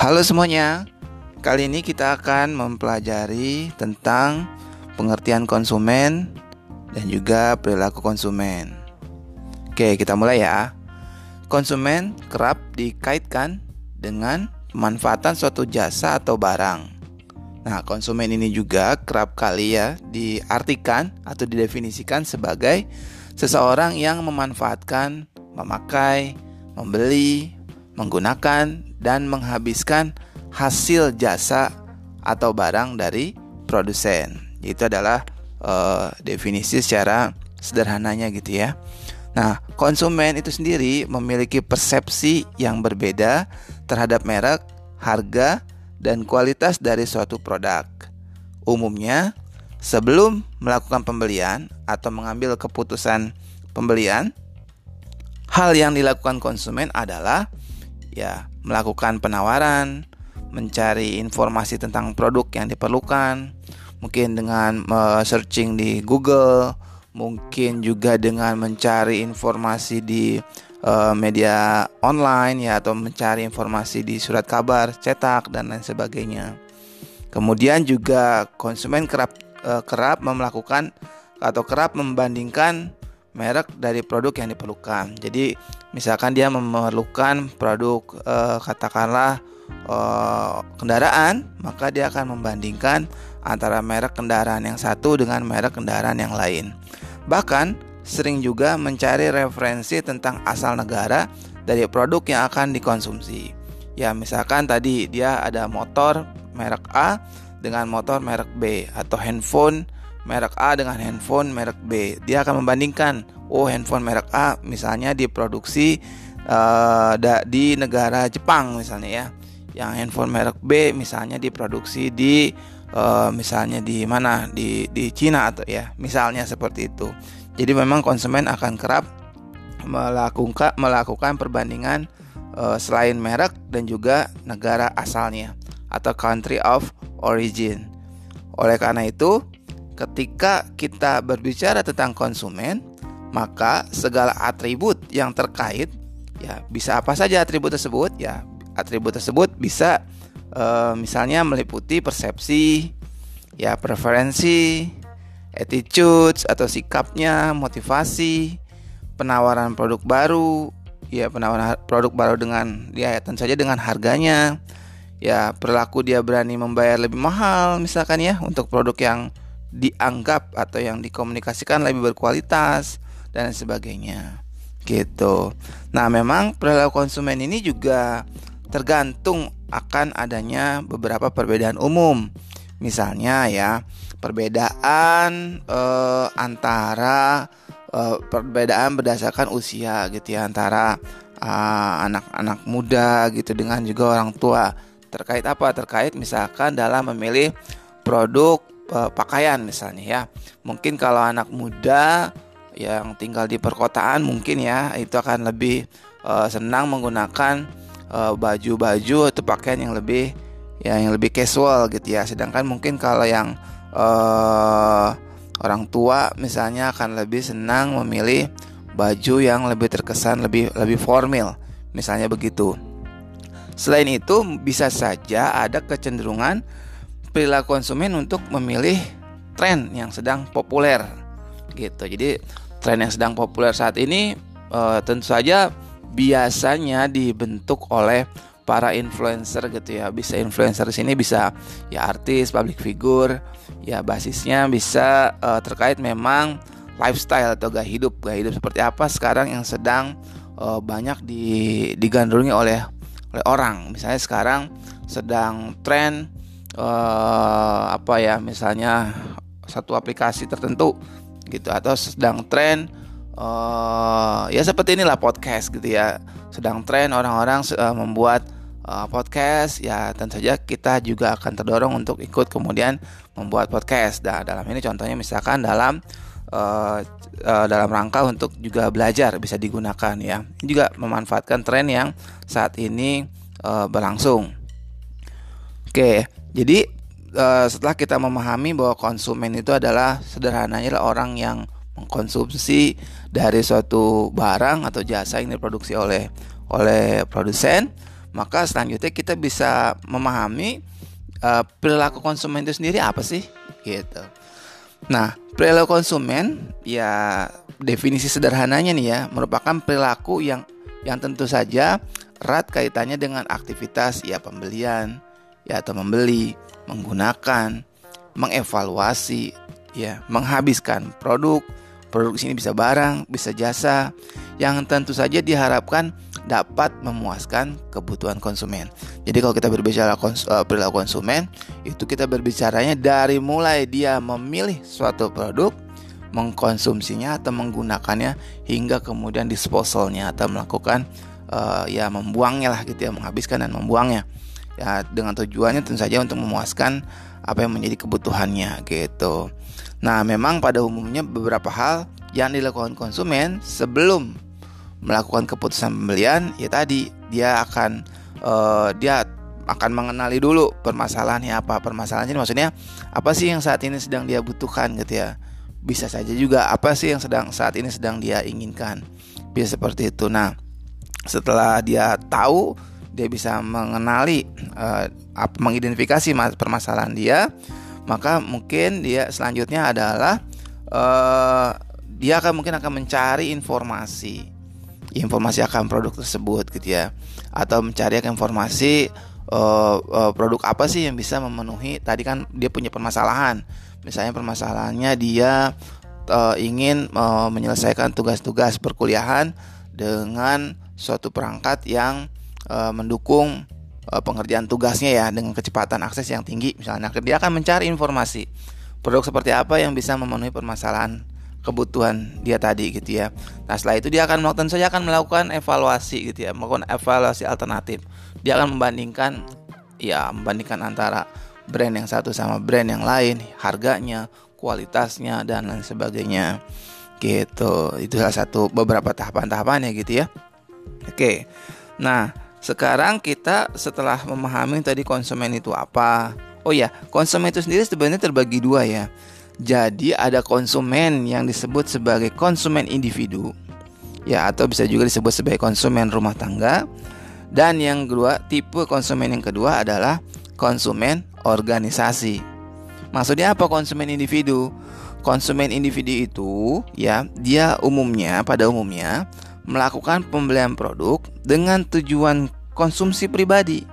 Halo semuanya, kali ini kita akan mempelajari tentang pengertian konsumen dan juga perilaku konsumen. Oke, kita mulai ya. Konsumen kerap dikaitkan dengan pemanfaatan suatu jasa atau barang. Nah, konsumen ini juga kerap kali ya diartikan atau didefinisikan sebagai seseorang yang memanfaatkan, memakai, membeli, menggunakan, dan menghabiskan hasil jasa atau barang dari produsen. Itu adalah definisi secara sederhananya gitu ya. Nah, konsumen itu sendiri memiliki persepsi yang berbeda terhadap merek, harga, dan kualitas dari suatu produk. Umumnya, sebelum melakukan pembelian atau mengambil keputusan pembelian, hal yang dilakukan konsumen adalah melakukan penawaran, mencari informasi tentang produk yang diperlukan, mungkin dengan searching di Google, mungkin juga dengan mencari informasi di media online ya, atau mencari informasi di surat kabar cetak dan lain sebagainya. Kemudian juga konsumen kerap membandingkan merek dari produk yang diperlukan. Jadi misalkan dia memerlukan produk kendaraan, maka dia akan membandingkan antara merek kendaraan yang satu dengan merek kendaraan yang lain. Bahkan sering juga mencari referensi tentang asal negara dari produk yang akan dikonsumsi. Ya, misalkan tadi dia ada motor merek A dengan motor merek B, atau handphone merek A dengan handphone merek B. Dia akan membandingkan, handphone merek A misalnya diproduksi di negara Jepang misalnya ya. Yang handphone merek B misalnya diproduksi di di Cina atau ya, misalnya seperti itu. Jadi memang konsumen akan kerap melakukan perbandingan selain merek dan juga negara asalnya atau country of origin. Oleh karena itu, ketika kita berbicara tentang konsumen, maka segala atribut yang terkait, ya bisa apa saja atribut tersebut? Ya, atribut tersebut bisa misalnya meliputi persepsi, ya preferensi, attitudes atau sikapnya, motivasi, penawaran produk baru, ya penawaran produk baru dengan tentu saja dengan harganya, ya perilaku dia berani membayar lebih mahal misalkan ya untuk produk yang dianggap atau yang dikomunikasikan lebih berkualitas dan sebagainya gitu. Nah, memang perilaku konsumen ini juga tergantung akan adanya beberapa perbedaan umum. Misalnya ya, perbedaan berdasarkan usia gitu ya, antara anak-anak muda gitu dengan juga orang tua. Terkait apa? Terkait misalkan dalam memilih produk pakaian misalnya ya. Mungkin kalau anak muda yang tinggal di perkotaan mungkin ya itu akan lebih senang menggunakan baju-baju atau pakaian yang lebih casual gitu ya. Sedangkan mungkin kalau yang orang tua misalnya akan lebih senang memilih baju yang lebih terkesan lebih formal misalnya begitu. Selain itu, bisa saja ada kecenderungan perilaku konsumen untuk memilih tren yang sedang populer gitu. Jadi tren yang sedang populer saat ini tentu saja biasanya dibentuk oleh para influencer gitu ya. Bisa influencer di sini bisa ya artis, public figure, ya basisnya bisa terkait memang lifestyle atau gaya hidup seperti apa sekarang yang sedang banyak digandrungi oleh orang. Misalnya sekarang sedang tren misalnya satu aplikasi tertentu gitu, atau sedang tren seperti inilah podcast gitu ya. Sedang tren orang-orang membuat podcast, ya tentu saja kita juga akan terdorong untuk ikut kemudian membuat podcast. Nah, dalam ini contohnya misalkan dalam rangka untuk juga belajar bisa digunakan ya. Ini juga memanfaatkan tren yang saat ini berlangsung. Oke, jadi setelah kita memahami bahwa konsumen itu adalah sederhananya orang yang mengkonsumsi dari suatu barang atau jasa yang diproduksi oleh produsen, maka selanjutnya kita bisa memahami perilaku konsumen itu sendiri apa sih gitu. Nah, perilaku konsumen ya definisi sederhananya nih ya, merupakan perilaku yang tentu saja erat kaitannya dengan aktivitas ya pembelian ya atau membeli, menggunakan, mengevaluasi ya, menghabiskan produk sini bisa barang, bisa jasa yang tentu saja diharapkan dapat memuaskan kebutuhan konsumen. Jadi kalau kita berbicara perilaku konsumen, itu kita berbicaranya dari mulai dia memilih suatu produk, mengkonsumsinya atau menggunakannya, hingga kemudian disposalnya atau melakukan ya membuangnya lah gitu ya, menghabiskan dan membuangnya ya, dengan tujuannya tentu saja untuk memuaskan apa yang menjadi kebutuhannya gitu. Nah, memang pada umumnya beberapa hal yang dilakukan konsumen sebelum melakukan keputusan pembelian ya tadi dia akan mengenali dulu permasalahannya apa. Permasalahannya maksudnya apa sih yang saat ini sedang dia butuhkan gitu ya. Bisa saja juga apa sih yang saat ini sedang dia inginkan. Bisa seperti itu. Nah, setelah dia tahu, dia bisa mengenali mengidentifikasi permasalahan dia, maka mungkin dia selanjutnya adalah dia akan mencari informasi akan produk tersebut gitu ya, atau mencari informasi produk apa sih yang bisa memenuhi tadi kan dia punya permasalahan. Misalnya permasalahannya dia ingin menyelesaikan tugas-tugas perkuliahan dengan suatu perangkat yang mendukung pengerjaan tugasnya ya dengan kecepatan akses yang tinggi misalnya. Dia akan mencari informasi produk seperti apa yang bisa memenuhi permasalahan kebutuhan dia tadi gitu ya. Nah, setelah itu dia akan melakukan evaluasi gitu ya, melakukan evaluasi alternatif. Dia akan membandingkan antara brand yang satu sama brand yang lain, harganya, kualitasnya dan lain sebagainya gitu. Itu salah satu beberapa tahapan-tahapannya gitu ya. Oke. Nah, sekarang kita setelah memahami tadi konsumen itu apa. Oh ya, konsumen itu sendiri sebenarnya terbagi dua ya. Jadi ada konsumen yang disebut sebagai konsumen individu ya, atau bisa juga disebut sebagai konsumen rumah tangga. Dan yang kedua, tipe konsumen yang kedua adalah konsumen organisasi. Maksudnya apa konsumen individu? Konsumen individu itu ya, dia pada umumnya melakukan pembelian produk dengan tujuan konsumsi pribadi.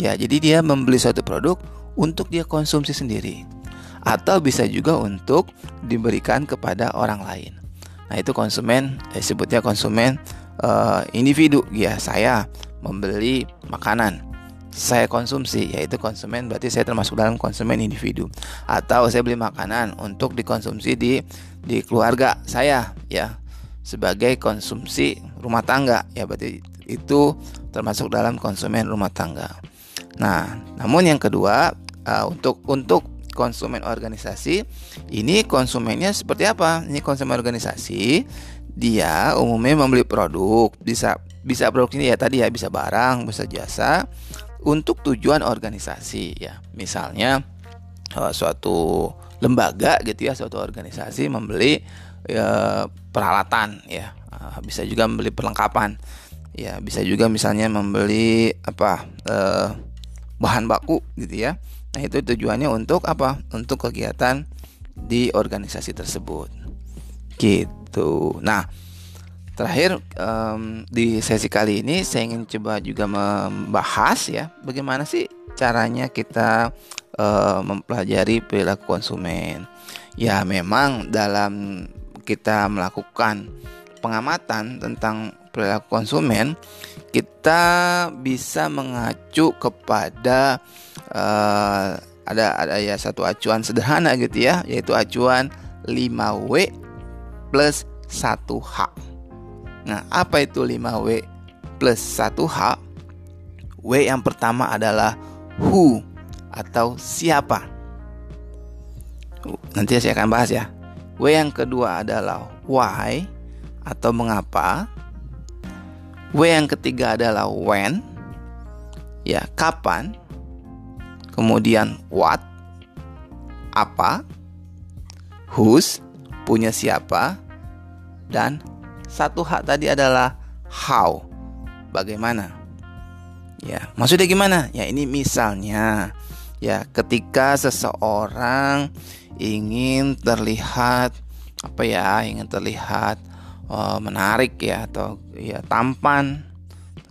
Ya, jadi dia membeli suatu produk untuk dia konsumsi sendiri, atau bisa juga untuk diberikan kepada orang lain. Nah, itu konsumen, sebutnya konsumen individu. Ya, saya membeli makanan, saya konsumsi, yaitu konsumen, berarti saya termasuk dalam konsumen individu. Atau saya beli makanan untuk dikonsumsi di keluarga saya, ya, sebagai konsumsi rumah tangga. Ya, berarti itu termasuk dalam konsumen rumah tangga. Nah, namun yang kedua untuk konsumen organisasi, ini konsumennya seperti apa? Ini konsumen organisasi, dia umumnya membeli produk, bisa produk ini ya tadi ya, bisa barang, bisa jasa untuk tujuan organisasi ya. Misalnya suatu lembaga gitu ya, suatu organisasi membeli peralatan ya, bisa juga membeli perlengkapan ya, bisa juga misalnya membeli bahan baku gitu ya. Nah, itu tujuannya untuk apa? Untuk kegiatan di organisasi tersebut gitu. Nah, terakhir di sesi kali ini saya ingin coba juga membahas ya, bagaimana sih caranya kita mempelajari perilaku konsumen. Ya, memang dalam kita melakukan pengamatan tentang perilaku konsumen, kita bisa mengacu kepada ada ya satu acuan sederhana gitu ya, yaitu acuan 5W + 1H. Nah, apa itu 5W + 1H? W yang pertama adalah who atau siapa. Nanti saya akan bahas ya. W yang kedua adalah why atau mengapa. W yang ketiga adalah when, ya kapan. Kemudian what, apa. Whose, punya siapa. Dan 1H tadi adalah how, bagaimana. Ya, maksudnya gimana? Ya, ini misalnya ya ketika seseorang ingin terlihat menarik ya, atau ya tampan,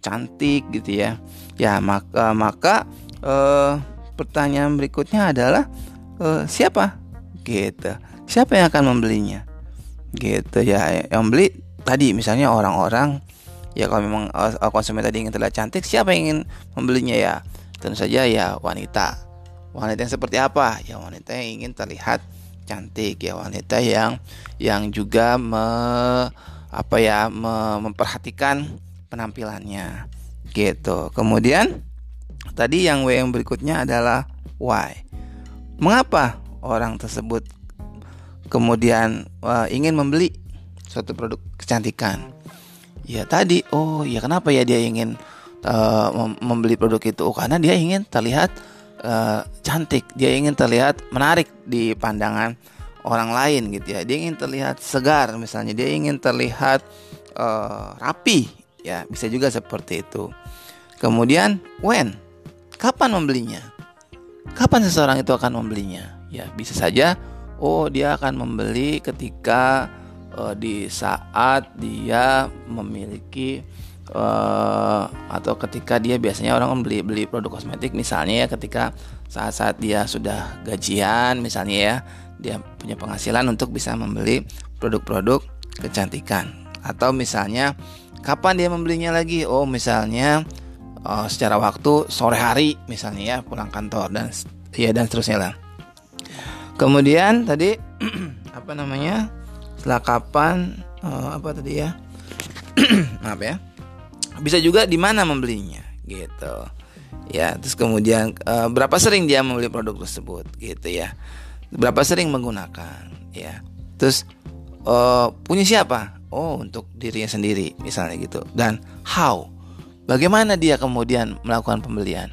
cantik gitu ya. Ya, maka pertanyaan berikutnya adalah siapa? Gitu. Siapa yang akan membelinya? Gitu ya. Yang beli tadi misalnya orang-orang ya, kalau memang konsumen tadi ingin terlihat cantik, siapa yang ingin membelinya ya? Tentu saja ya wanita. Wanita yang seperti apa? Ya wanita yang ingin terlihat cantik ya, wanita yang juga memperhatikan penampilannya gitu. Kemudian tadi yang W yang berikutnya adalah why. Mengapa orang tersebut kemudian ingin membeli suatu produk kecantikan? Ya tadi, oh ya kenapa ya dia ingin membeli produk itu? Oh, karena dia ingin terlihat cantik, dia ingin terlihat menarik di pandangan orang lain gitu ya. Dia ingin terlihat segar misalnya, dia ingin terlihat rapi ya, bisa juga seperti itu. Kemudian when, kapan membelinya? Kapan seseorang itu akan membelinya? Ya bisa saja, oh dia akan membeli ketika di saat dia memiliki atau ketika dia, biasanya orang beli produk kosmetik misalnya ya ketika saat-saat dia sudah gajian misalnya ya, dia punya penghasilan untuk bisa membeli produk-produk kecantikan. Atau misalnya kapan dia membelinya lagi? Oh misalnya secara waktu sore hari misalnya ya, pulang kantor dan seterusnya lah. Kemudian tadi setelah kapan maaf ya, bisa juga di mana membelinya gitu ya. Terus kemudian berapa sering dia membeli produk tersebut gitu ya, berapa sering menggunakan ya. Terus punya siapa? Oh untuk dirinya sendiri misalnya gitu. Dan how, bagaimana dia kemudian melakukan pembelian?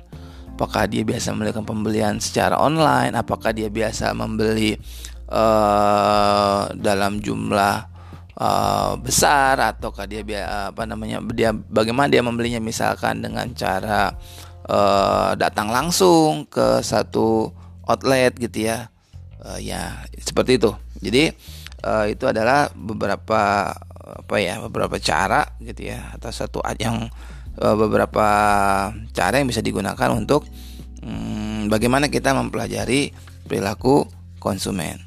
Apakah dia biasa melakukan pembelian secara online? Apakah dia biasa membeli dalam jumlah besar, ataukah dia bagaimana dia membelinya, misalkan dengan cara datang langsung ke satu outlet gitu ya, ya seperti itu. Jadi itu adalah beberapa cara gitu ya, atau beberapa cara yang bisa digunakan untuk bagaimana kita mempelajari perilaku konsumen.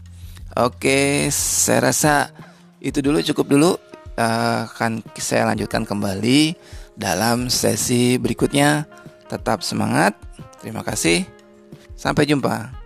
Oke, saya rasa itu dulu, cukup dulu. Akan saya lanjutkan kembali dalam sesi berikutnya. Tetap semangat. Terima kasih. Sampai jumpa.